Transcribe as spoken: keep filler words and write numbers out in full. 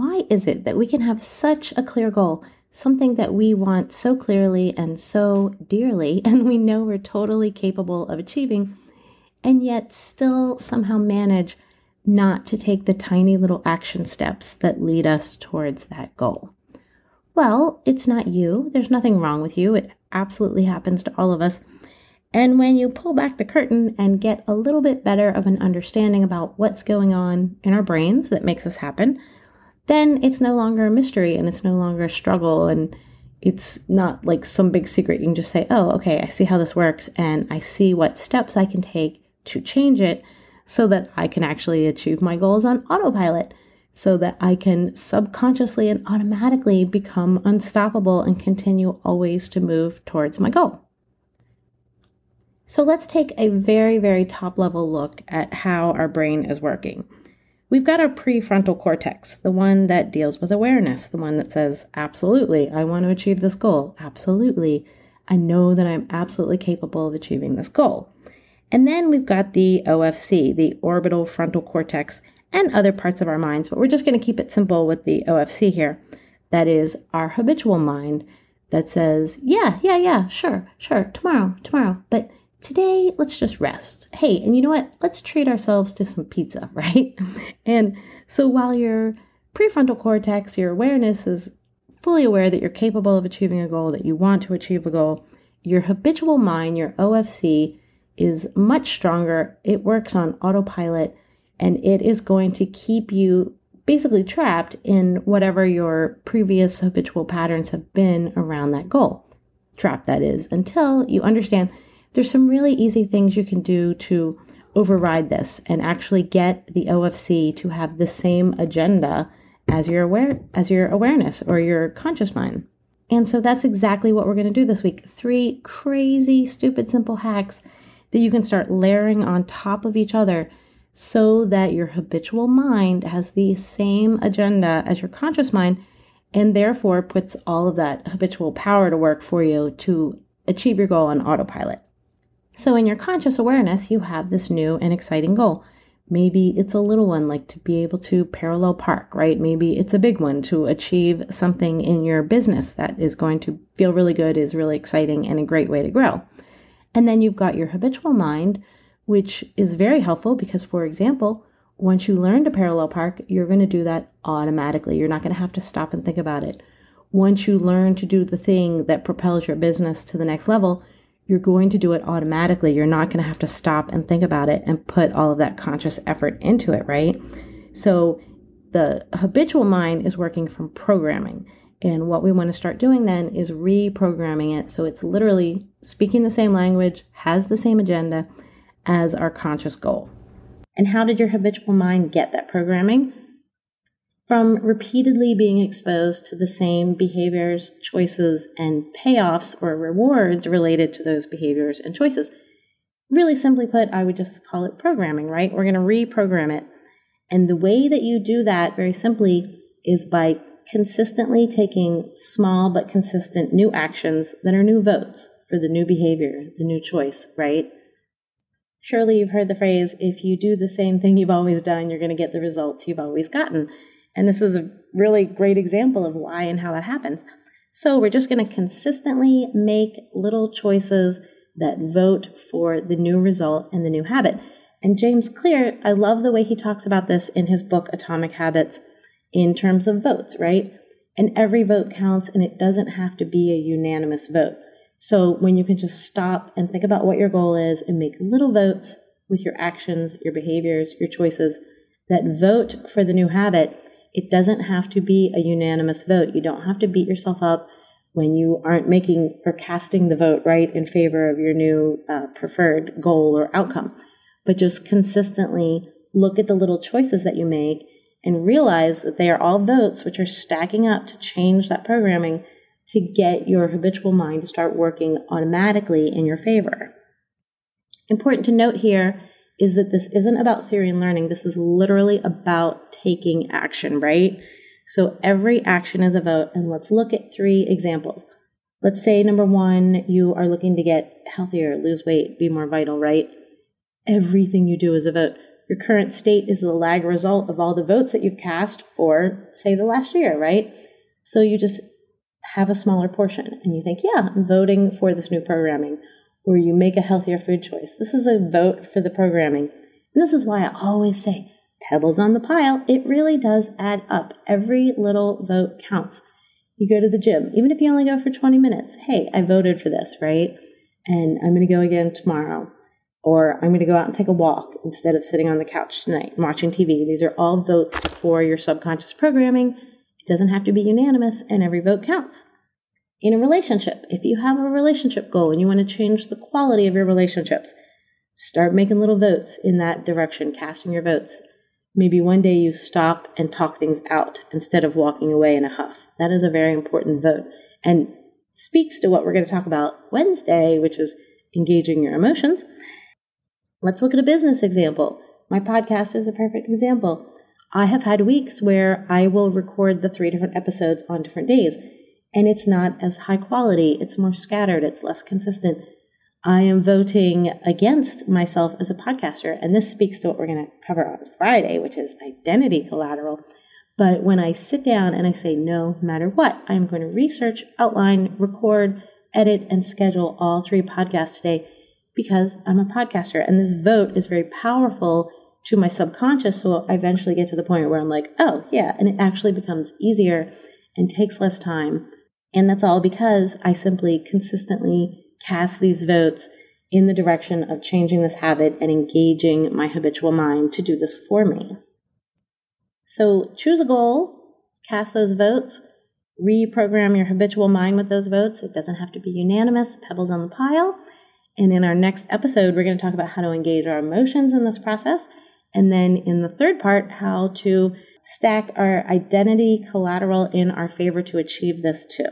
why is it that we can have such a clear goal, something that we want so clearly and so dearly, and we know we're totally capable of achieving, and yet still somehow manage not to take the tiny little action steps that lead us towards that goal? Well, it's not you. There's nothing wrong with you. It absolutely happens to all of us. And when you pull back the curtain and get a little bit better of an understanding about what's going on in our brains that makes this happen, then it's no longer a mystery and it's no longer a struggle. And it's not like some big secret. You can just say, oh, okay, I see how this works. And I see what steps I can take to change it so that I can actually achieve my goals on autopilot, so that I can subconsciously and automatically become unstoppable and continue always to move towards my goal. So let's take a very, very top level look at how our brain is working. We've got our prefrontal cortex, the one that deals with awareness, the one that says, absolutely, I want to achieve this goal. Absolutely, I know that I'm absolutely capable of achieving this goal. And then we've got the O F C, the orbital frontal cortex, and other parts of our minds, but we're just going to keep it simple with the O F C here. That is our habitual mind that says, yeah, yeah, yeah, sure, sure, tomorrow, tomorrow, but today, let's just rest. Hey, and you know what? Let's treat ourselves to some pizza, right? And so while your prefrontal cortex, your awareness is fully aware that you're capable of achieving a goal, that you want to achieve a goal, your habitual mind, your O F C, is much stronger. It works on autopilot, and it is going to keep you basically trapped in whatever your previous habitual patterns have been around that goal. Trapped, that is, until you understand there's some really easy things you can do to override this and actually get the O F C to have the same agenda as your aware, as your awareness or your conscious mind. And so that's exactly what we're going to do this week. Three crazy, stupid, simple hacks that you can start layering on top of each other so that your habitual mind has the same agenda as your conscious mind, and therefore puts all of that habitual power to work for you to achieve your goal on autopilot. So in your conscious awareness, you have this new and exciting goal. Maybe it's a little one, like to be able to parallel park, right? Maybe it's a big one, to achieve something in your business that is going to feel really good, is really exciting, and a great way to grow. And then you've got your habitual mind, which is very helpful because, for example, once you learn to parallel park, you're going to do that automatically. You're not going to have to stop and think about it. Once you learn to do the thing that propels your business to the next level, you're going to do it automatically. You're not going to have to stop and think about it and put all of that conscious effort into it, right? So the habitual mind is working from programming. And what we want to start doing then is reprogramming it. So it's literally speaking the same language, has the same agenda as our conscious goal. And how did your habitual mind get that programming? From repeatedly being exposed to the same behaviors, choices, and payoffs or rewards related to those behaviors and choices. Really simply put, I would just call it programming, right? We're going to reprogram it. And the way that you do that, very simply, is by consistently taking small but consistent new actions that are new votes for the new behavior, the new choice, right? Surely you've heard the phrase, if you do the same thing you've always done, you're going to get the results you've always gotten. And this is a really great example of why and how that happens. So we're just going to consistently make little choices that vote for the new result and the new habit. And James Clear, I love the way he talks about this in his book, Atomic Habits, in terms of votes, right? And every vote counts, and it doesn't have to be a unanimous vote. So when you can just stop and think about what your goal is and make little votes with your actions, your behaviors, your choices that vote for the new habit, it doesn't have to be a unanimous vote. You don't have to beat yourself up when you aren't making or casting the vote right in favor of your new uh, preferred goal or outcome. But just consistently look at the little choices that you make and realize that they are all votes which are stacking up to change that programming to get your habitual mind to start working automatically in your favor. Important to note here is that this isn't about theory and learning. This is literally about taking action, right? So every action is a vote, and let's look at three examples. Let's say, number one, you are looking to get healthier, lose weight, be more vital, right? Everything you do is a vote. Your current state is the lag result of all the votes that you've cast for, say, the last year, right? So you just have a smaller portion and you think, yeah, I'm voting for this new programming, or you make a healthier food choice. This is a vote for the programming. And this is why I always say pebbles on the pile. It really does add up. Every little vote counts. You go to the gym, even if you only go for twenty minutes. Hey, I voted for this, right? And I'm going to go again tomorrow. Or I'm going to go out and take a walk instead of sitting on the couch tonight and watching T V. These are all votes for your subconscious programming. It doesn't have to be unanimous, and every vote counts. In a relationship, if you have a relationship goal and you want to change the quality of your relationships, start making little votes in that direction, casting your votes. Maybe one day you stop and talk things out instead of walking away in a huff. That is a very important vote and speaks to what we're going to talk about Wednesday, which is engaging your emotions. Let's look at a business example. My podcast is a perfect example. I have had weeks where I will record the three different episodes on different days, and it's not as high quality. It's more scattered. It's less consistent. I am voting against myself as a podcaster, and this speaks to what we're going to cover on Friday, which is identity collateral. But when I sit down and I say, no matter what, I'm going to research, outline, record, edit, and schedule all three podcasts today because I'm a podcaster. And this vote is very powerful to my subconscious, so I eventually get to the point where I'm like, oh, yeah, and it actually becomes easier and takes less time. And that's all because I simply consistently cast these votes in the direction of changing this habit and engaging my habitual mind to do this for me. So choose a goal, cast those votes, reprogram your habitual mind with those votes. It doesn't have to be unanimous, pebbles on the pile. And in our next episode, we're going to talk about how to engage our emotions in this process. And then in the third part, how to stack our identity collateral in our favor to achieve this too.